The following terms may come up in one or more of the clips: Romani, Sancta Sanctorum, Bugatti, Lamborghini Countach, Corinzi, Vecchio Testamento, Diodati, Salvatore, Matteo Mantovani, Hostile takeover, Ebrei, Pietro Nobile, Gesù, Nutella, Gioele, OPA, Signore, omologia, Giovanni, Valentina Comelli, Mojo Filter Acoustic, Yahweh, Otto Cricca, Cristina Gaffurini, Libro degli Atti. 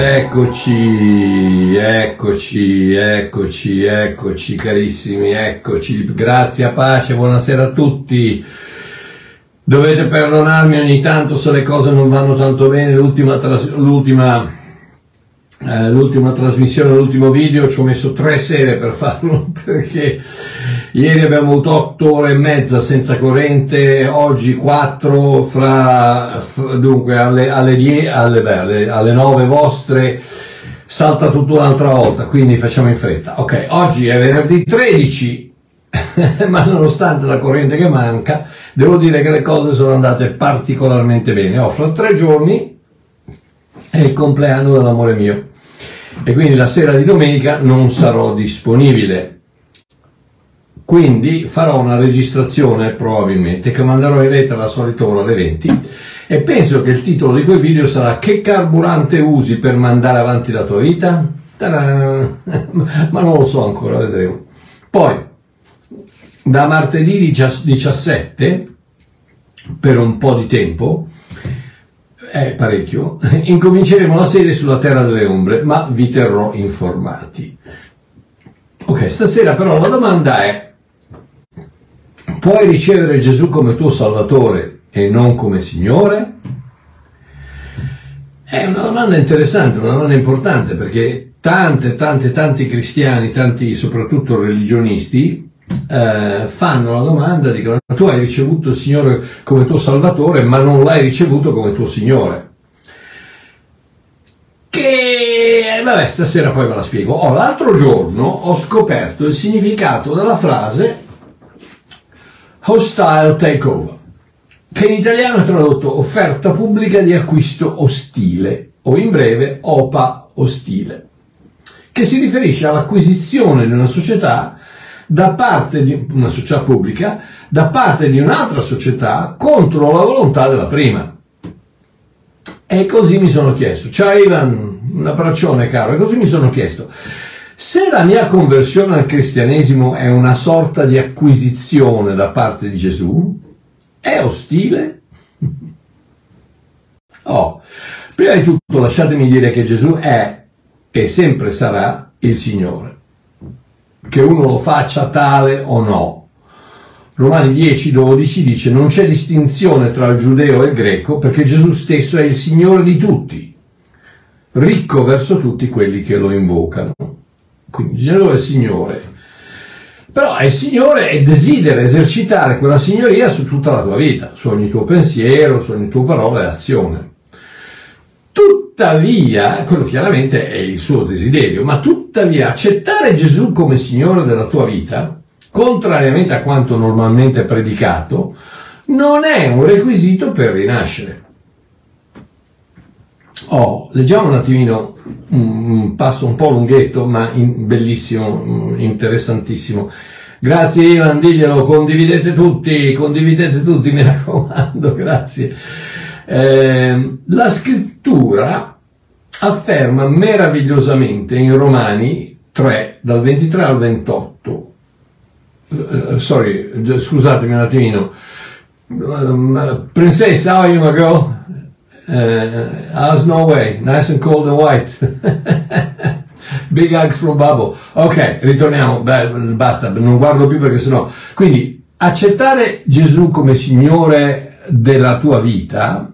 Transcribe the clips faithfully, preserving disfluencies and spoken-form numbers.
Eccoci, eccoci, eccoci, eccoci carissimi, eccoci, grazia, pace, buonasera a tutti. Dovete perdonarmi ogni tanto se le cose non vanno tanto bene. L'ultima, tras- l'ultima, eh, l'ultima trasmissione, l'ultimo video ci ho messo tre sere per farlo, perché ieri abbiamo avuto otto ore e mezza senza corrente, oggi quattro, fra, dunque alle, alle, die, alle, beh, alle, alle nove vostre salta tutto un'altra volta, quindi facciamo in fretta. Ok, oggi è venerdì tredici, ma nonostante la corrente che manca, devo dire che le cose sono andate particolarmente bene. Ho fra tre giorni è il compleanno dell'amore mio e quindi la sera di domenica non sarò disponibile. Quindi farò una registrazione probabilmente che manderò in rete alla solita ora alle venti e penso che il titolo di quel video sarà "Che carburante usi per mandare avanti la tua vita?". Ta-da! Ma non lo so ancora, vedremo. Poi da martedì diciassette per un po' di tempo, è parecchio, incominceremo la serie sulla Terra delle Ombre, ma vi terrò informati. Ok, stasera però la domanda è: puoi ricevere Gesù come tuo Salvatore e non come Signore? È una domanda interessante, una domanda importante, perché tante, tante, tanti cristiani, tanti soprattutto religionisti, eh, fanno la domanda, dicono: tu hai ricevuto il Signore come tuo Salvatore, ma non l'hai ricevuto come tuo Signore. Che, vabbè, stasera poi ve la spiego. Oh, l'altro giorno ho scoperto il significato della frase Hostile takeover, che in italiano è tradotto offerta pubblica di acquisto ostile, o in breve O P A ostile, che si riferisce all'acquisizione di una società da parte di una società pubblica da parte di un'altra società contro la volontà della prima. E così mi sono chiesto, ciao Ivan, un abbraccione caro, e così mi sono chiesto, se la mia conversione al cristianesimo è una sorta di acquisizione da parte di Gesù, è ostile? Oh, prima di tutto lasciatemi dire che Gesù è e sempre sarà il Signore, che uno lo faccia tale o no. Romani dieci dodici dice: non c'è distinzione tra il giudeo e il greco, perché Gesù stesso è il Signore di tutti, ricco verso tutti quelli che lo invocano. Quindi Gesù è il Signore, però è il Signore e desidera esercitare quella signoria su tutta la tua vita, su ogni tuo pensiero, su ogni tua parola e azione. Tuttavia, quello chiaramente è il suo desiderio, ma tuttavia accettare Gesù come Signore della tua vita, contrariamente a quanto normalmente predicato, non è un requisito per rinascere. Oh, leggiamo un attimino un passo un po' lunghetto, ma in, bellissimo, interessantissimo. Grazie Ivan, diglielo, condividete tutti, condividete tutti, mi raccomando, grazie. Eh, la scrittura afferma meravigliosamente in Romani tre, dal ventitré al ventotto, uh, sorry, scusatemi un attimino, um, Princess, how are you my girl? Uh, as no way, nice and cold and white. Big hugs from Babbo. Ok, ritorniamo. Beh, basta, non guardo più perché sennò. Quindi, accettare Gesù come Signore della tua vita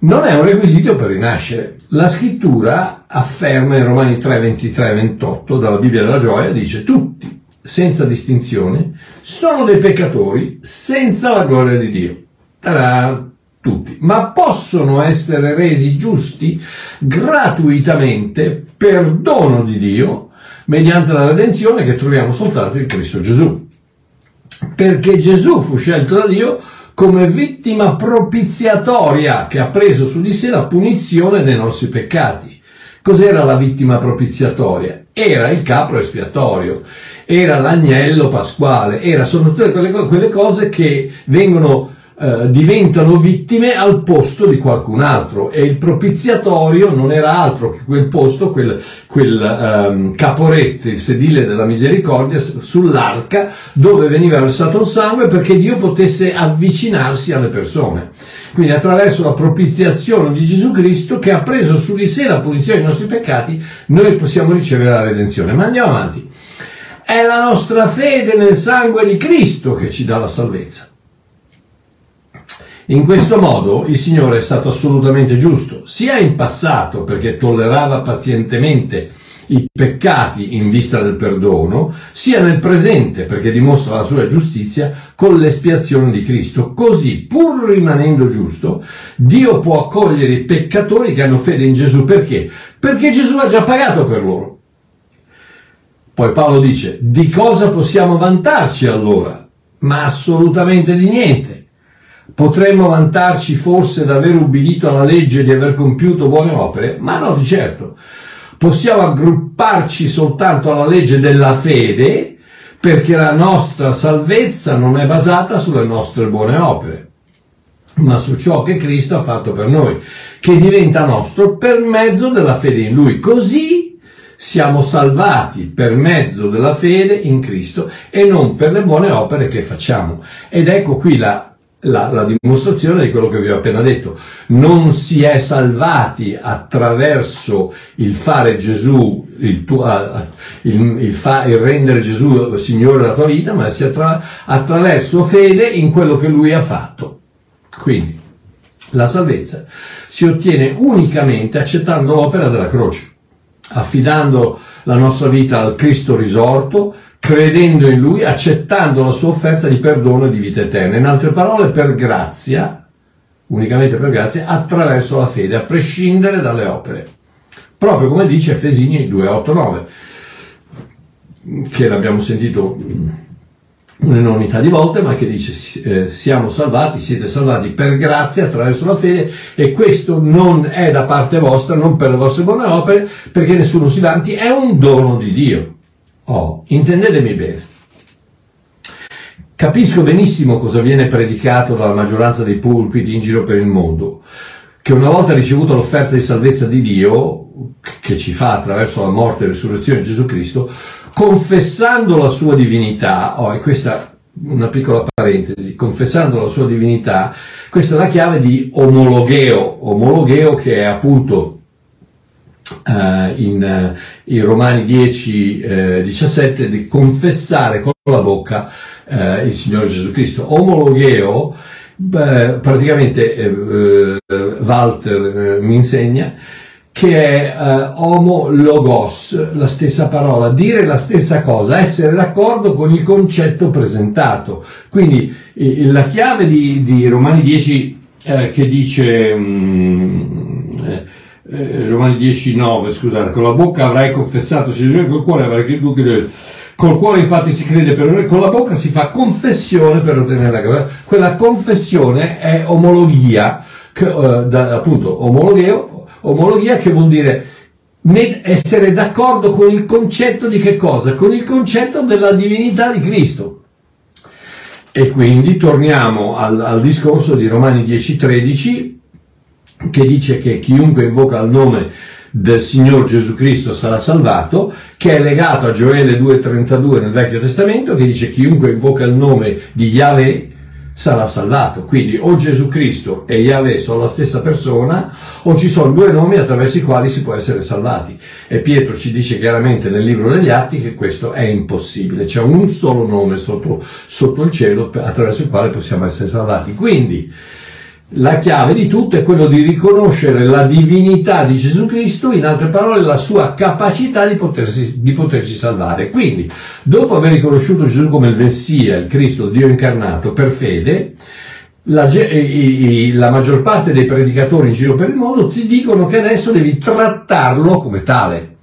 non è un requisito per rinascere. La Scrittura afferma in Romani tre, ventitré e ventotto, dalla Bibbia della Gioia, dice: tutti, senza distinzione, sono dei peccatori senza la gloria di Dio. Ta-da! Tutti, ma possono essere resi giusti gratuitamente per dono di Dio mediante la redenzione che troviamo soltanto in Cristo Gesù, perché Gesù fu scelto da Dio come vittima propiziatoria che ha preso su di sé la punizione dei nostri peccati, Cos'era la vittima propiziatoria? Era il capro espiatorio, era l'agnello pasquale, era, sono tutte quelle, quelle cose che vengono, eh, diventano vittime al posto di qualcun altro, e il propiziatorio non era altro che quel posto, quel, quel ehm, caporetto, il sedile della misericordia sull'arca, dove veniva versato il sangue perché Dio potesse avvicinarsi alle persone. Quindi attraverso la propiziazione di Gesù Cristo, che ha preso su di sé la punizione dei nostri peccati, noi possiamo ricevere la redenzione. Ma andiamo avanti. È la nostra fede nel sangue di Cristo che ci dà la salvezza. In questo modo il Signore è stato assolutamente giusto, sia in passato perché tollerava pazientemente i peccati in vista del perdono, sia nel presente perché dimostra la sua giustizia con l'espiazione di Cristo. Così, pur rimanendo giusto, Dio può accogliere i peccatori che hanno fede in Gesù. Perché? Perché Gesù ha già pagato per loro. Poi Paolo dice: di cosa possiamo vantarci allora? Ma assolutamente di niente. Potremmo vantarci forse di aver ubbidito alla legge e di aver compiuto buone opere? Ma no, di certo. Possiamo aggrupparci soltanto alla legge della fede, perché la nostra salvezza non è basata sulle nostre buone opere, ma su ciò che Cristo ha fatto per noi, che diventa nostro per mezzo della fede in Lui. Così siamo salvati per mezzo della fede in Cristo e non per le buone opere che facciamo. Ed ecco qui la La, la dimostrazione di quello che vi ho appena detto. Non si è salvati attraverso il fare Gesù, il, tua, il, il, fa, il rendere Gesù Signore della tua vita, ma si attra, attraverso fede in quello che Lui ha fatto. Quindi la salvezza si ottiene unicamente accettando l'opera della croce, affidando la nostra vita al Cristo risorto, credendo in Lui, accettando la sua offerta di perdono e di vita eterna. In altre parole, per grazia, unicamente per grazia, attraverso la fede, a prescindere dalle opere. Proprio come dice Efesini due otto nove, che l'abbiamo sentito un'enormità di volte, ma che dice: eh, siamo salvati, siete salvati per grazia attraverso la fede, e questo non è da parte vostra, non per le vostre buone opere, perché nessuno si vanti, è un dono di Dio. Oh, intendetemi bene. Capisco benissimo cosa viene predicato dalla maggioranza dei pulpiti in giro per il mondo, che una volta ricevuta l'offerta di salvezza di Dio, che ci fa attraverso la morte e resurrezione di Gesù Cristo, confessando la sua divinità, oh, e questa una piccola parentesi, confessando la sua divinità, questa è la chiave di omologheo, omologheo che è appunto Uh, in, in Romani dieci, diciassette, di confessare con la bocca uh, il Signore Gesù Cristo. Omologheo, beh, praticamente eh, Walter eh, mi insegna che è eh, omologos, la stessa parola, dire la stessa cosa, essere d'accordo con il concetto presentato. Quindi eh, la chiave di, di Romani dieci eh, che dice... Mm, eh, Romani dieci nove, scusate, con la bocca avrai confessato Gesù, col cuore avrai creduto. Col cuore infatti si crede per, con la bocca si fa confessione per ottenere la grazia. Quella confessione è omologia, che, eh, da, appunto omologheo, omologia, che vuol dire essere d'accordo con il concetto di che cosa? Con il concetto della divinità di Cristo. E quindi torniamo al, al discorso di Romani dieci tredici, che dice che chiunque invoca il nome del Signor Gesù Cristo sarà salvato, che è legato a Gioele due trentadue nel Vecchio Testamento, che dice chiunque invoca il nome di Yahweh sarà salvato. Quindi o Gesù Cristo e Yahweh sono la stessa persona, o ci sono due nomi attraverso i quali si può essere salvati. E Pietro ci dice chiaramente nel Libro degli Atti che questo è impossibile. C'è un solo nome sotto, sotto il cielo attraverso il quale possiamo essere salvati. Quindi la chiave di tutto è quello di riconoscere la divinità di Gesù Cristo, in altre parole la sua capacità di potersi, di poterci salvare. Quindi, dopo aver riconosciuto Gesù come il Messia, il Cristo, Dio incarnato, per fede, la, la maggior parte dei predicatori in giro per il mondo ti dicono che adesso devi trattarlo come tale.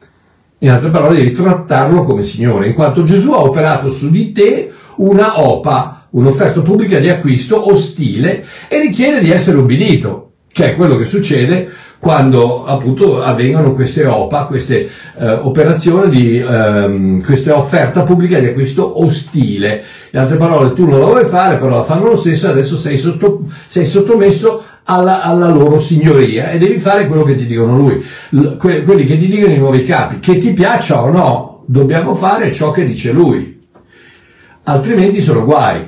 In altre parole, devi trattarlo come Signore, in quanto Gesù ha operato su di te una O P A, un'offerta pubblica di acquisto ostile, e richiede di essere ubbidito, che è quello che succede quando appunto avvengono queste O P A, queste eh, operazioni di ehm, questa offerta pubblica di acquisto ostile. In altre parole, tu non la vuoi fare, però la fanno lo stesso, adesso sei, sotto, sei sottomesso alla, alla loro signoria e devi fare quello che ti dicono lui, L- que- quelli che ti dicono i nuovi capi, che ti piaccia o no, dobbiamo fare ciò che dice lui, altrimenti sono guai.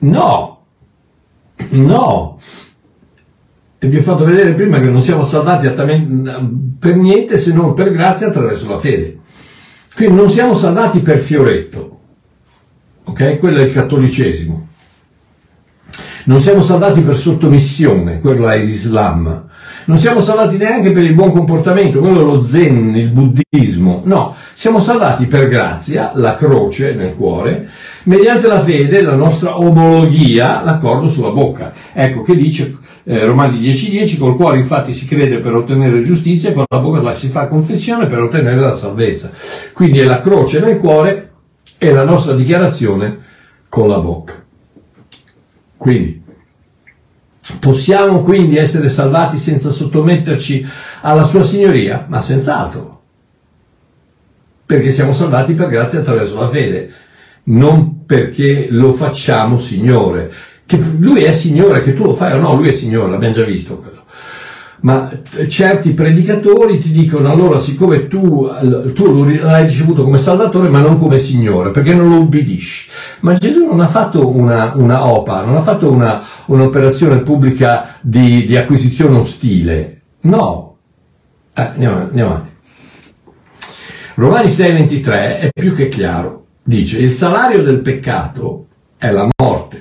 No, no, e vi ho fatto vedere prima che non siamo salvati per niente se non per grazia attraverso la fede, quindi non siamo salvati per fioretto, ok? Quello è il cattolicesimo. Non siamo salvati per sottomissione, quello è l'Islam. Non siamo salvati neanche per il buon comportamento, quello è lo zen, il buddismo. No, siamo salvati per grazia, la croce nel cuore, mediante la fede, la nostra omologia, l'accordo sulla bocca. Ecco che dice eh, Romani dieci dieci, col cuore infatti si crede per ottenere giustizia, con la bocca si fa confessione per ottenere la salvezza. Quindi è la croce nel cuore e la nostra dichiarazione con la bocca. Quindi possiamo quindi essere salvati senza sottometterci alla sua signoria? Ma senz'altro, perché siamo salvati per grazia attraverso la fede, non perché lo facciamo Signore, che lui è Signore, che tu lo fai o no, lui è Signore, l'abbiamo già visto quello. Ma certi predicatori ti dicono: allora, siccome tu, tu l'hai ricevuto come Salvatore ma non come Signore, perché non lo ubbidisci? Ma Gesù non ha fatto una, una O P A, non ha fatto una, un'operazione pubblica di, di acquisizione ostile, no. Eh, andiamo, andiamo avanti. Romani sei ventitré è più che chiaro, dice: il salario del peccato è la morte,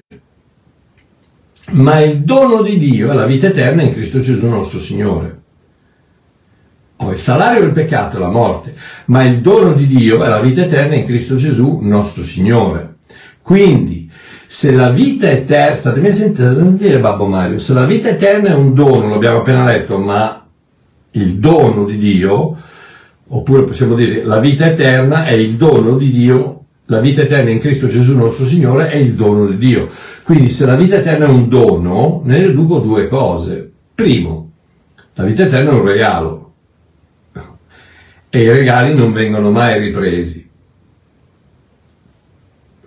ma il dono di Dio è la vita eterna in Cristo Gesù nostro Signore. Oh, il salario del peccato è la morte, ma il dono di Dio è la vita eterna in Cristo Gesù nostro Signore. Quindi, se la vita eterna, statemi a sentire Babbo Mario, se la vita eterna è un dono, l'abbiamo appena letto, ma il dono di Dio, oppure possiamo dire la vita eterna è il dono di Dio, la vita eterna in Cristo Gesù nostro Signore è il dono di Dio. Quindi se la vita eterna è un dono, ne deduco due cose. Primo, la vita eterna è un regalo e i regali non vengono mai ripresi.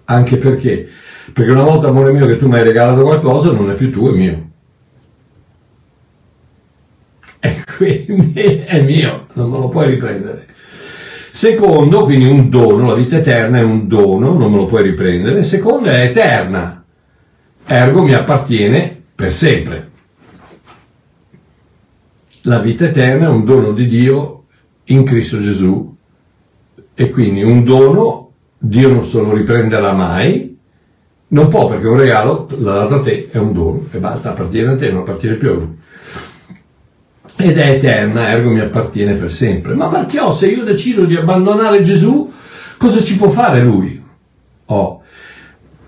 Anche perché? Perché una volta, amore mio, che tu mi hai regalato qualcosa, non è più tuo, è mio. E quindi è mio, non me lo puoi riprendere. Secondo, quindi un dono, la vita eterna è un dono, non me lo puoi riprendere. Secondo, è eterna. Ergo mi appartiene per sempre. La vita eterna è un dono di Dio in Cristo Gesù, e quindi un dono Dio non se lo riprenderà mai, non può, perché un regalo l'ha dato a te, è un dono e basta, appartiene a te, non appartiene più a lui. Ed è eterna, ergo mi appartiene per sempre. Ma Marchiò, se io decido di abbandonare Gesù, cosa ci può fare lui? Oh,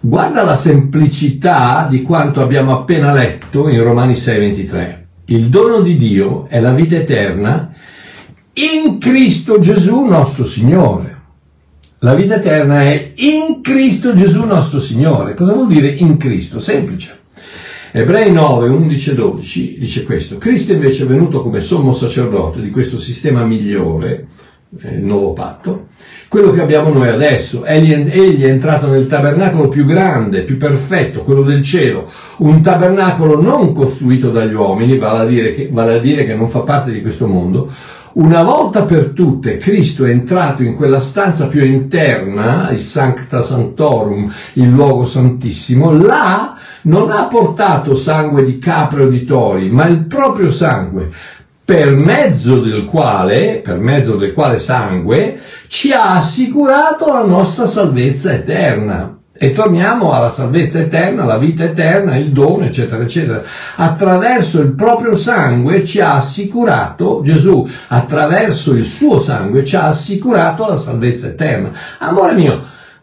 guarda la semplicità di quanto abbiamo appena letto in Romani sei ventitré. Il dono di Dio è la vita eterna in Cristo Gesù nostro Signore. La vita eterna è in Cristo Gesù nostro Signore. Cosa vuol dire in Cristo? Semplice. Ebrei nove undici e dodici dice questo: Cristo invece è venuto come sommo sacerdote di questo sistema migliore, il nuovo patto, quello che abbiamo noi adesso. Egli, egli è entrato nel tabernacolo più grande, più perfetto, quello del cielo, un tabernacolo non costruito dagli uomini, vale a dire che, vale a dire che non fa parte di questo mondo. Una volta per tutte Cristo è entrato in quella stanza più interna, il Sancta Sanctorum, il luogo santissimo. Là non ha portato sangue di capre o di tori, ma il proprio sangue, per mezzo del quale, per mezzo del quale sangue, ci ha assicurato la nostra salvezza eterna. E torniamo alla salvezza eterna, alla vita eterna, il dono, eccetera, eccetera. Attraverso il proprio sangue ci ha assicurato, Gesù, attraverso il suo sangue, ci ha assicurato la salvezza eterna. Amore mio,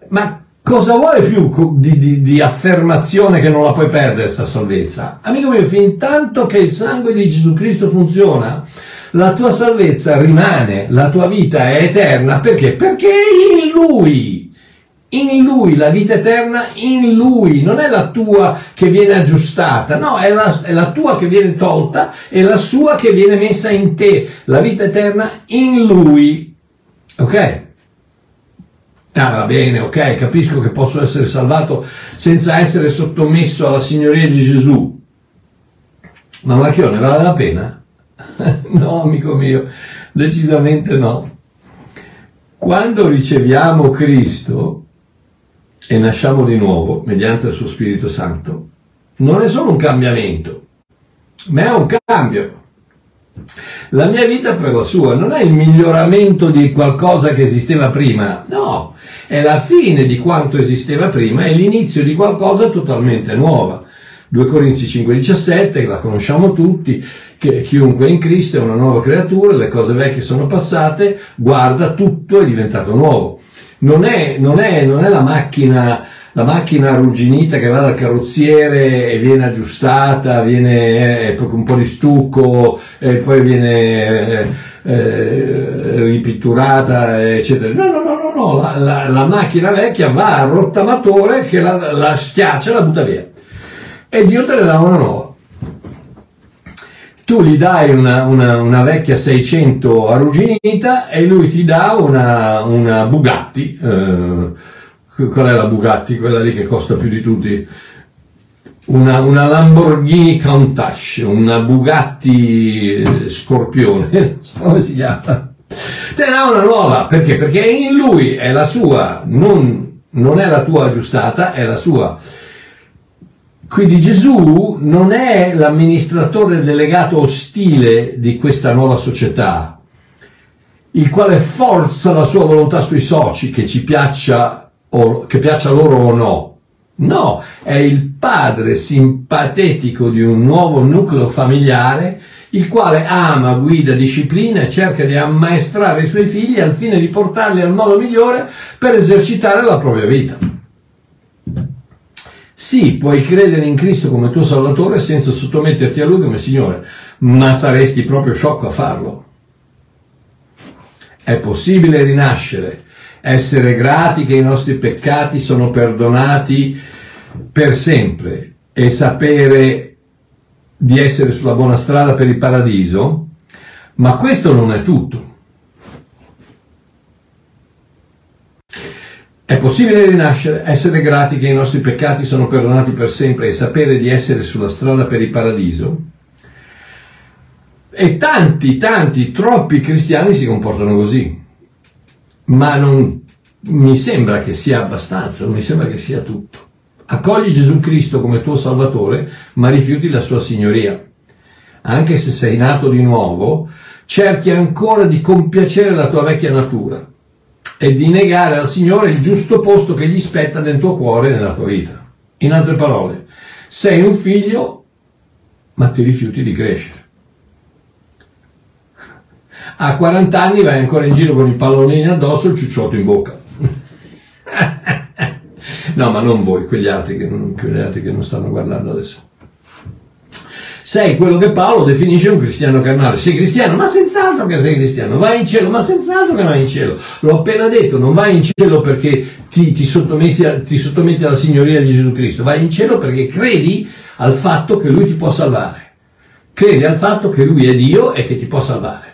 ma cosa vuoi più di, di, di affermazione che non la puoi perdere sta salvezza? Amico mio, fin tanto che il sangue di Gesù Cristo funziona, la tua salvezza rimane, la tua vita è eterna. Perché? Perché in Lui, in Lui, la vita eterna in Lui, non è la tua che viene aggiustata, no, è la, è la tua che viene tolta e la sua che viene messa in te, la vita eterna in Lui, ok? Ah, va bene, ok, capisco che posso essere salvato senza essere sottomesso alla signoria di Gesù, ma Marchione, vale la pena? No, amico mio, decisamente no. Quando riceviamo Cristo e nasciamo di nuovo mediante il suo Spirito Santo, non è solo un cambiamento, ma è un cambio. La mia vita per la sua non è il miglioramento di qualcosa che esisteva prima, no, è la fine di quanto esisteva prima, è l'inizio di qualcosa totalmente nuova. due Corinzi cinque diciassette, la conosciamo tutti, che chiunque è in Cristo è una nuova creatura, le cose vecchie sono passate, guarda, tutto è diventato nuovo. Non è, non è, non è la macchina, la macchina arrugginita che va dal carrozziere e viene aggiustata, viene eh, un po' di stucco e poi viene eh, eh, ripitturata, eccetera. No, no, no, no, no. La, la, la macchina vecchia va al rottamatore che la, la schiaccia e la butta via. E Dio te ne dà una nuova. Tu gli dai una, una, una vecchia seicento arrugginita e lui ti dà una, una Bugatti. Eh, qual è la Bugatti? Quella lì che costa più di tutti. Una, una Lamborghini Countach, una Bugatti Scorpione, non so come si chiama. Te ne dà una nuova, perché? Perché è in lui, è la sua, non, non è la tua aggiustata, è la sua. Quindi Gesù non è l'amministratore delegato ostile di questa nuova società, il quale forza la sua volontà sui soci, che ci piaccia o che piaccia loro o no. No, è il padre simpatetico di un nuovo nucleo familiare, il quale ama, guida, disciplina e cerca di ammaestrare i suoi figli al fine di portarli al modo migliore per esercitare la propria vita. Sì, puoi credere in Cristo come tuo Salvatore senza sottometterti a Lui come Signore, ma saresti proprio sciocco a farlo. È possibile rinascere, essere grati che i nostri peccati sono perdonati per sempre e sapere di essere sulla buona strada per il paradiso, ma questo non è tutto. È possibile rinascere, essere grati che i nostri peccati sono perdonati per sempre e sapere di essere sulla strada per il paradiso? E tanti, tanti, troppi cristiani si comportano così. Ma non mi sembra che sia abbastanza, non mi sembra che sia tutto. Accogli Gesù Cristo come tuo Salvatore, ma rifiuti la sua signoria. Anche se sei nato di nuovo, cerchi ancora di compiacere la tua vecchia natura e di negare al Signore il giusto posto che gli spetta nel tuo cuore e nella tua vita. In altre parole, sei un figlio, ma ti rifiuti di crescere. A quaranta anni vai ancora in giro con il pallonino addosso e il ciucciotto in bocca. No, ma non voi, quegli altri, che non, quegli altri che non stanno guardando adesso. Sei quello che Paolo definisce un cristiano carnale. Sei cristiano, ma senz'altro che sei cristiano. Vai in cielo, ma senz'altro che vai in cielo. L'ho appena detto, non vai in cielo perché ti, ti, ti sottometti alla signoria di Gesù Cristo. Vai in cielo perché credi al fatto che Lui ti può salvare. Credi al fatto che Lui è Dio e che ti può salvare.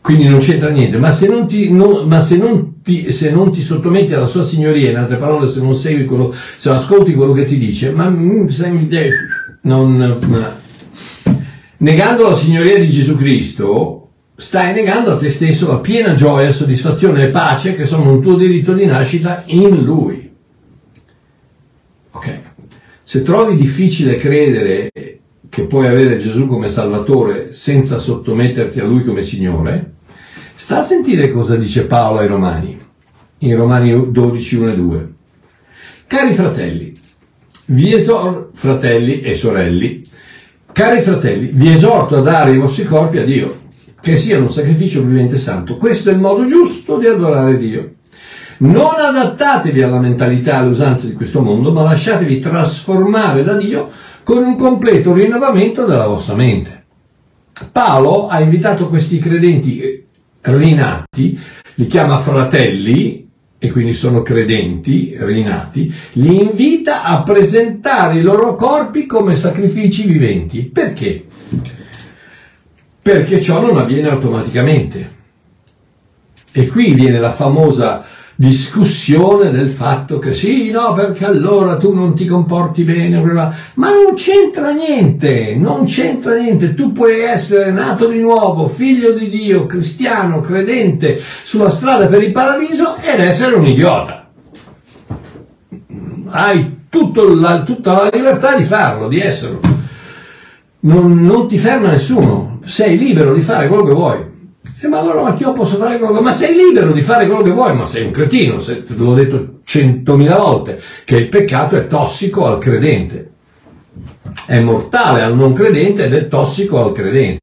Quindi non c'entra niente. Ma se non ti, non, ma se non ti, se non ti sottometti alla sua signoria, in altre parole, se non segui quello, se ascolti quello che ti dice, ma sei Non, negando la signoria di Gesù Cristo stai negando a te stesso la piena gioia, soddisfazione e pace che sono un tuo diritto di nascita in Lui. Ok, se trovi difficile credere che puoi avere Gesù come Salvatore senza sottometterti a Lui come Signore, sta a sentire cosa dice Paolo ai Romani, in Romani dodici, uno e due. Cari fratelli, Vi esorto, fratelli e sorelle, cari fratelli, vi esorto a dare i vostri corpi a Dio, che siano un sacrificio vivente santo. Questo è il modo giusto di adorare Dio. Non adattatevi alla mentalità e alle usanze di questo mondo, ma lasciatevi trasformare da Dio con un completo rinnovamento della vostra mente. Paolo ha invitato questi credenti rinati, li chiama fratelli, e quindi sono credenti, rinati, li invita a presentare i loro corpi come sacrifici viventi. Perché? Perché ciò non avviene automaticamente. E qui viene la famosa discussione del fatto che sì, no, perché allora tu non ti comporti bene, ma non c'entra niente, non c'entra niente, tu puoi essere nato di nuovo, figlio di Dio, cristiano, credente, sulla strada per il paradiso ed essere un idiota. Hai tutto la, tutta la libertà di farlo, di esserlo, non, non ti ferma nessuno, sei libero di fare quello che vuoi. Eh, ma allora, ma io posso fare quello che... Ma sei libero di fare quello che vuoi, ma sei un cretino, se te l'ho detto centomila volte, che il peccato è tossico al credente, è mortale al non credente ed è tossico al credente.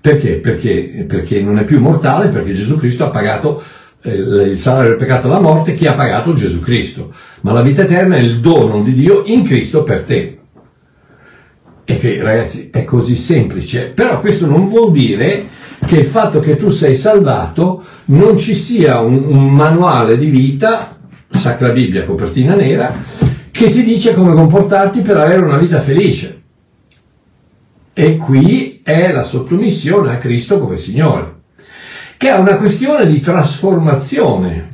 Perché? Perché, perché non è più mortale, perché Gesù Cristo ha pagato, eh, il salario del peccato è la morte, chi ha pagato? Gesù Cristo. Ma la vita eterna è il dono di Dio in Cristo per te. E che, ragazzi, è così semplice, però questo non vuol dire che il fatto che tu sei salvato non ci sia un, un manuale di vita, Sacra Bibbia, copertina nera, che ti dice come comportarti per avere una vita felice. E qui è la sottomissione a Cristo come Signore, che è una questione di trasformazione,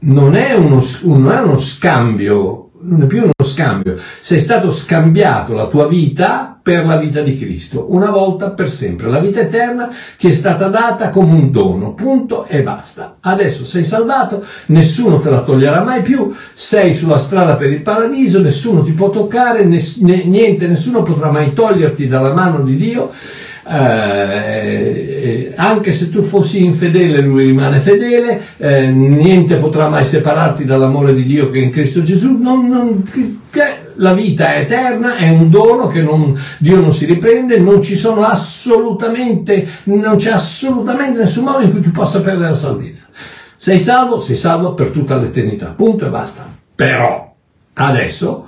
non è uno, non è uno scambio, non è più uno scambio, sei stato scambiato la tua vita per la vita di Cristo, una volta per sempre. La vita eterna ti è stata data come un dono, punto e basta. Adesso sei salvato, nessuno te la toglierà mai più, sei sulla strada per il paradiso, nessuno ti può toccare, ness- niente, nessuno potrà mai toglierti dalla mano di Dio. Eh, anche se tu fossi infedele, lui rimane fedele, eh, niente potrà mai separarti dall'amore di Dio che è in Cristo Gesù. Non, non, la vita è eterna, è un dono che non, Dio non si riprende, non ci sono assolutamente, non c'è assolutamente nessun modo in cui tu possa perdere la salvezza. Sei salvo, sei salvo per tutta l'eternità, punto e basta. Però adesso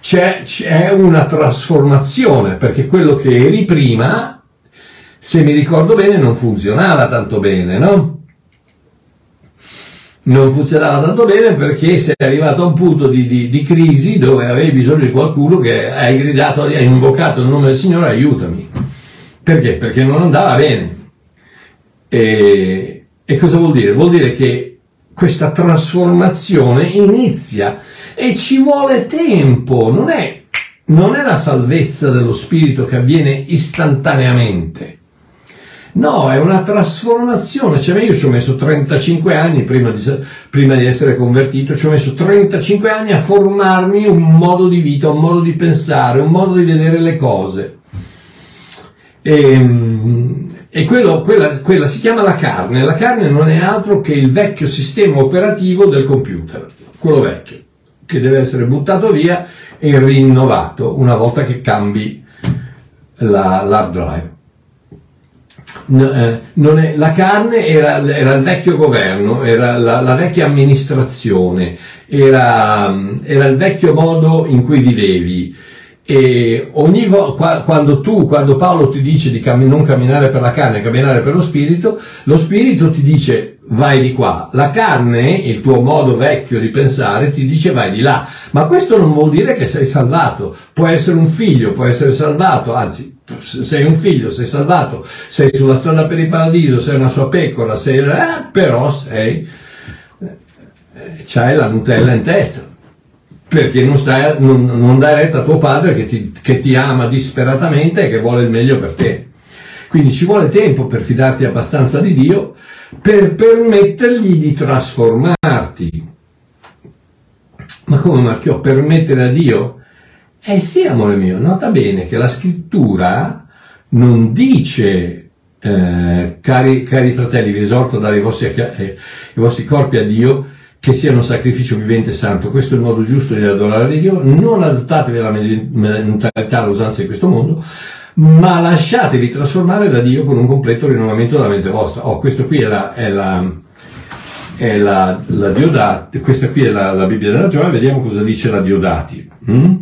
C'è, c'è una trasformazione, perché quello che eri prima, se mi ricordo bene, non funzionava tanto bene, no? Non funzionava tanto bene perché sei arrivato a un punto di, di, di crisi dove avevi bisogno di qualcuno che hai gridato, hai invocato il nome del Signore, aiutami. Perché? Perché non andava bene. E, e cosa vuol dire? Vuol dire che questa trasformazione inizia e ci vuole tempo, non è, non è la salvezza dello spirito che avviene istantaneamente, no, è una trasformazione. Cioè, io ci ho messo trentacinque anni prima di, prima di essere convertito, ci ho messo trentacinque anni a formarmi un modo di vita, un modo di pensare, un modo di vedere le cose. E, e quello, quella, quella si chiama la carne. La carne non è altro che il vecchio sistema operativo del computer, quello vecchio, che deve essere buttato via e rinnovato una volta che cambi la, l'hard drive. No, eh, non è, la carne era, era il vecchio governo, era la, la vecchia amministrazione, era, era il vecchio modo in cui vivevi. E ogni volta, quando tu, quando Paolo ti dice di cammin- non camminare per la carne, camminare per lo spirito, lo spirito ti dice vai di qua, la carne, il tuo modo vecchio di pensare, ti dice vai di là. Ma questo non vuol dire che sei salvato, puoi essere un figlio, puoi essere salvato, anzi, sei un figlio, sei salvato, sei sulla strada per il paradiso, sei una sua pecora, sei, eh, però sei, c'hai la Nutella in testa. Perché non, stai, non, non dai retta a tuo padre che ti, che ti ama disperatamente e che vuole il meglio per te. Quindi ci vuole tempo per fidarti abbastanza di Dio per permettergli di trasformarti. Ma come, Marchiò, permettere a Dio? Eh sì, amore mio, nota bene che la scrittura non dice... Eh, cari, cari fratelli, vi esorto dare i vostri, eh, i vostri corpi a Dio, che sia un sacrificio vivente e santo, questo è il modo giusto di adorare Dio, non adottatevi alla mentalità, all'usanza di questo mondo, ma lasciatevi trasformare da Dio con un completo rinnovamento della mente vostra. Oh, questo qui è la, è la, è la, la Diodati, questa qui è la, la Bibbia della Gioia. Vediamo cosa dice la Diodati. Mm?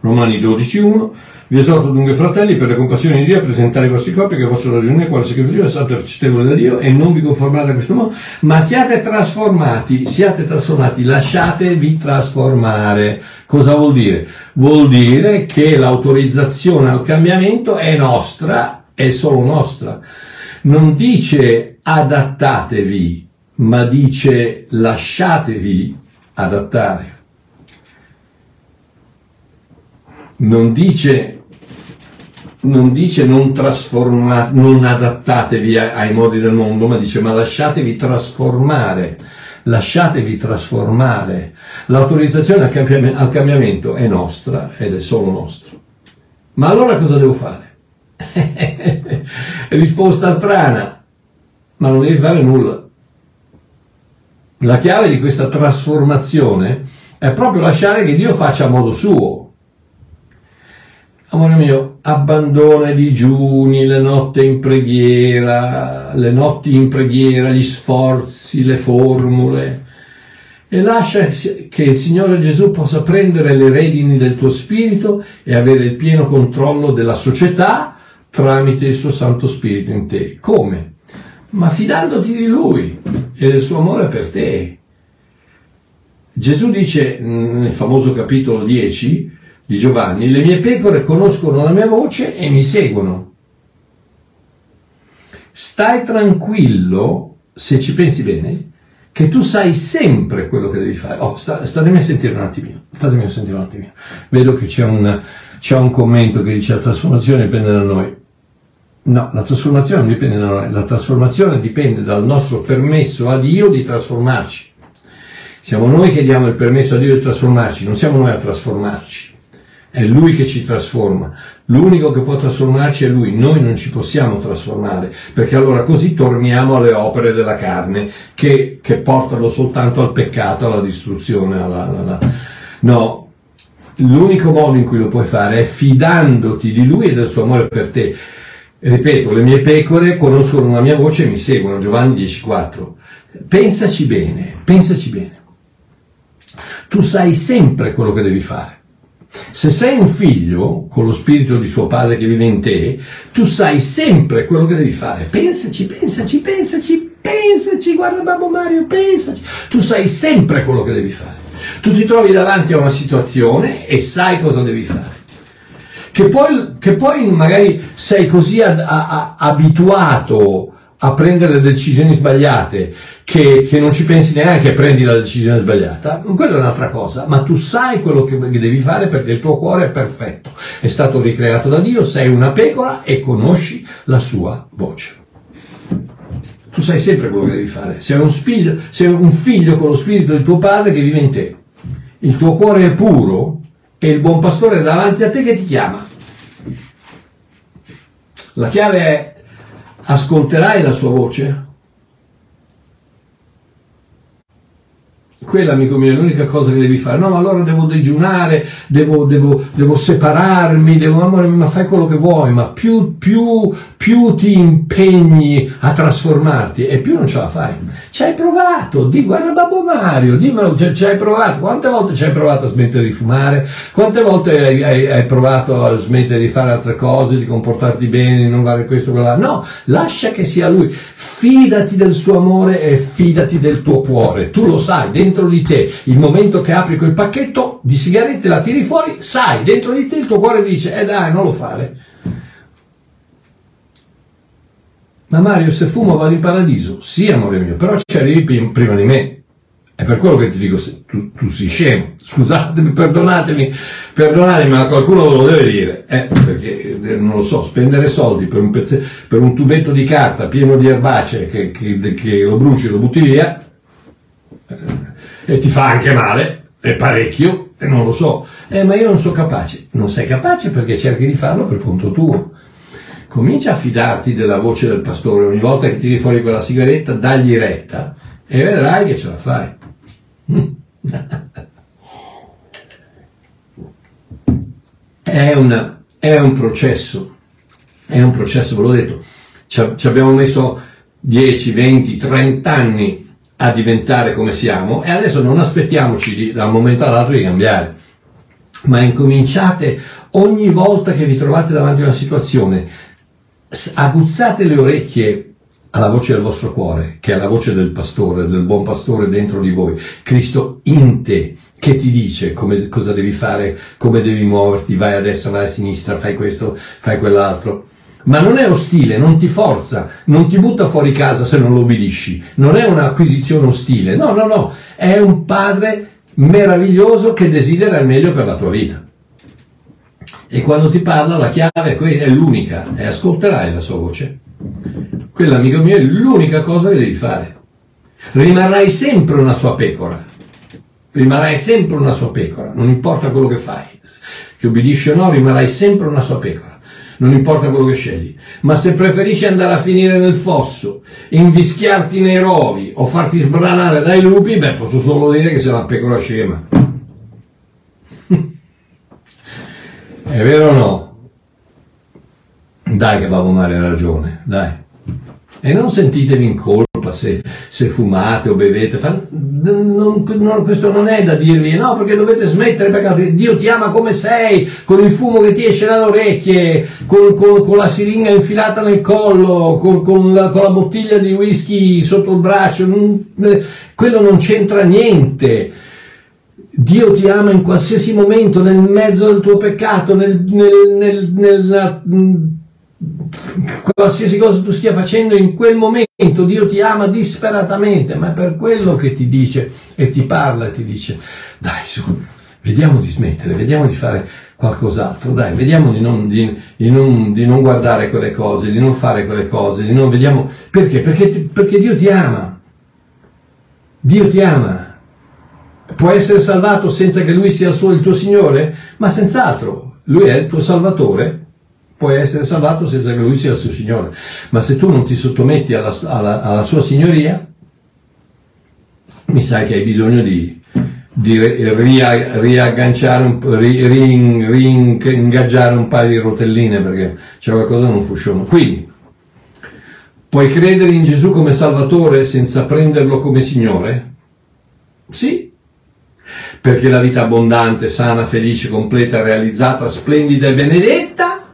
Romani dodici uno. Vi esorto dunque, fratelli, per le compassioni di Dio, a presentare i vostri corpi che possono raggiungere quale sacrificio è stato accettevole da Dio, e non vi conformate a questo mondo, ma siate trasformati, siate trasformati, lasciatevi trasformare. Cosa vuol dire? Vuol dire che l'autorizzazione al cambiamento è nostra, è solo nostra. Non dice adattatevi, ma dice lasciatevi adattare. Non dice... non dice non trasformate, non adattatevi ai modi del mondo, ma dice ma lasciatevi trasformare, lasciatevi trasformare. L'autorizzazione al, cambiam- al cambiamento è nostra ed è solo nostra. Ma allora cosa devo fare? Risposta strana, ma non devi fare nulla. La chiave di questa trasformazione è proprio lasciare che Dio faccia a modo suo. Amore mio, abbandona i digiuni, le notti in preghiera, le notti in preghiera, gli sforzi, le formule, e lascia che il Signore Gesù possa prendere le redini del tuo spirito e avere il pieno controllo della società tramite il suo Santo Spirito in te. Come? Ma fidandoti di Lui e del suo amore per te. Gesù dice nel famoso capitolo dieci di Giovanni: le mie pecore conoscono la mia voce e mi seguono. Stai tranquillo, se ci pensi bene, che tu sai sempre quello che devi fare. Oh, sta, statemi a sentire un attimino, statemi a sentire un attimino. Vedo che c'è un, c'è un commento che dice: la trasformazione dipende da noi. No, la trasformazione non dipende da noi, la trasformazione dipende dal nostro permesso a Dio di trasformarci. Siamo noi che diamo il permesso a Dio di trasformarci, non siamo noi a trasformarci. È Lui che ci trasforma. L'unico che può trasformarci è Lui. Noi non ci possiamo trasformare, perché allora così torniamo alle opere della carne che, che portano soltanto al peccato, alla distruzione. Alla, alla... No, l'unico modo in cui lo puoi fare è fidandoti di Lui e del suo amore per te. Ripeto, le mie pecore conoscono la mia voce e mi seguono. Giovanni dieci quattro. Pensaci bene, pensaci bene. Tu sai sempre quello che devi fare. Se sei un figlio, con lo spirito di suo padre che vive in te, tu sai sempre quello che devi fare. Pensaci, pensaci, pensaci, pensaci, guarda Babbo Mario, pensaci. Tu sai sempre quello che devi fare. Tu ti trovi davanti a una situazione e sai cosa devi fare. Che poi, che poi magari sei così a, a, a, abituato a prendere decisioni sbagliate che, che non ci pensi neanche, prendi la decisione sbagliata, quella è un'altra cosa, ma tu sai quello che devi fare perché il tuo cuore è perfetto, è stato ricreato da Dio, sei una pecora e conosci la sua voce. Tu sai sempre quello che devi fare. Sei un figlio, sei un figlio con lo spirito del tuo padre che vive in te, il tuo cuore è puro e il buon pastore è davanti a te che ti chiama. La chiave è: ascolterai la sua voce? Quella, amico mio, è l'unica cosa che devi fare. No, ma allora devo digiunare, devo, devo, devo separarmi, devo amare, ma fai quello che vuoi, ma più, più, più ti impegni a trasformarti e più non ce la fai. Ci hai provato, di, guarda Babbo Mario, dimmelo, ci hai provato. Quante volte ci hai provato a smettere di fumare? Quante volte hai, hai, hai provato a smettere di fare altre cose, di comportarti bene, di non fare questo, quella? No, lascia che sia Lui. Fidati del suo amore e fidati del tuo cuore. Tu lo sai, dentro di te, il momento che apri quel pacchetto di sigarette, la tiri fuori, sai, dentro di te il tuo cuore dice: eh dai, non lo fare. Ma Mario, se fumo vado in paradiso? Sì, amore mio, però ci arrivi prima di me. È per quello che ti dico, tu, tu sei scemo. Scusatemi, perdonatemi, perdonatemi, ma qualcuno lo deve dire. Eh, perché, non lo so, spendere soldi per un, pezze, per un tubetto di carta pieno di erbacee che, che, che lo bruci e lo butti via... Eh, e ti fa anche male, è parecchio, e non lo so, eh, ma io non sono capace. Non sei capace perché cerchi di farlo per conto tuo. Comincia a fidarti della voce del pastore, ogni volta che tiri fuori quella sigaretta dagli retta e vedrai che ce la fai. è, una, è un processo, è un processo, ve l'ho detto, ci, ci abbiamo messo dieci, venti, trenta anni a diventare come siamo, e adesso non aspettiamoci di, da un momento all'altro di cambiare, ma incominciate Ogni volta che vi trovate davanti a una situazione, aguzzate le orecchie alla voce del vostro cuore, che è la voce del pastore, del buon pastore dentro di voi, Cristo in te, che ti dice come, cosa devi fare, come devi muoverti, vai a destra, vai a sinistra, fai questo, fai quell'altro. Ma non è ostile, non ti forza, non ti butta fuori casa se non lo obbedisci. Non è un'acquisizione ostile, no, no, no. È un padre meraviglioso che desidera il meglio per la tua vita. E quando ti parla la chiave è l'unica, e ascolterai la sua voce. Quella, amico mio, è l'unica cosa che devi fare. Rimarrai sempre una sua pecora. Rimarrai sempre una sua pecora, non importa quello che fai. Che obbedisci o no, rimarrai sempre una sua pecora. Non importa quello che scegli, ma se preferisci andare a finire nel fosso, invischiarti nei rovi o farti sbranare dai lupi, beh, posso solo dire che sei una pecora scema. È vero o no? Dai che Babbo Mario ha ragione, dai. E non sentitevi in colpa se, se fumate o bevete. Non, non, questo non è da dirvi no, perché dovete smettere, perché Dio ti ama come sei, con il fumo che ti esce dalle orecchie, con, con, con la siringa infilata nel collo, con, con, la, con la bottiglia di whisky sotto il braccio. Quello non c'entra niente. Dio ti ama in qualsiasi momento, nel mezzo del tuo peccato, nel, nel, nel, nella, qualsiasi cosa tu stia facendo in quel momento. Dio ti ama disperatamente, ma è per quello che ti dice e ti parla e ti dice: dai, su, vediamo di smettere, vediamo di fare qualcos'altro, dai, vediamo di non, di, di non, di non guardare quelle cose, di non fare quelle cose, di non vediamo perché? Perché, perché Dio ti ama. Dio ti ama. Può essere salvato senza che Lui sia il, suo, il tuo Signore? Ma senz'altro, Lui è il tuo Salvatore. Puoi essere salvato senza che Lui sia il suo Signore. Ma se tu non ti sottometti alla, alla, alla sua Signoria, mi sa che hai bisogno di, di ria, riagganciare, ringaggiare un paio di rotelline, perché c'è qualcosa che non funziona. Quindi, puoi credere in Gesù come Salvatore senza prenderlo come Signore? Sì. Perché la vita abbondante, sana, felice, completa, realizzata, splendida e benedetta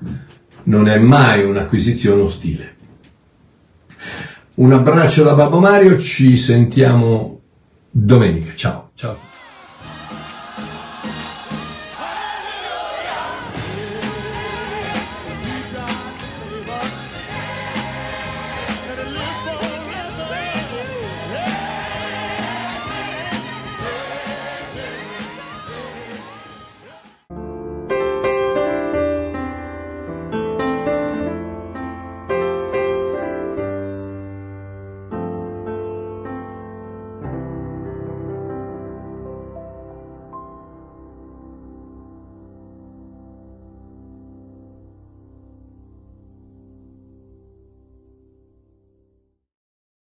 non è mai un'acquisizione ostile. Un abbraccio da Babbo Mario, ci sentiamo domenica. Ciao, ciao.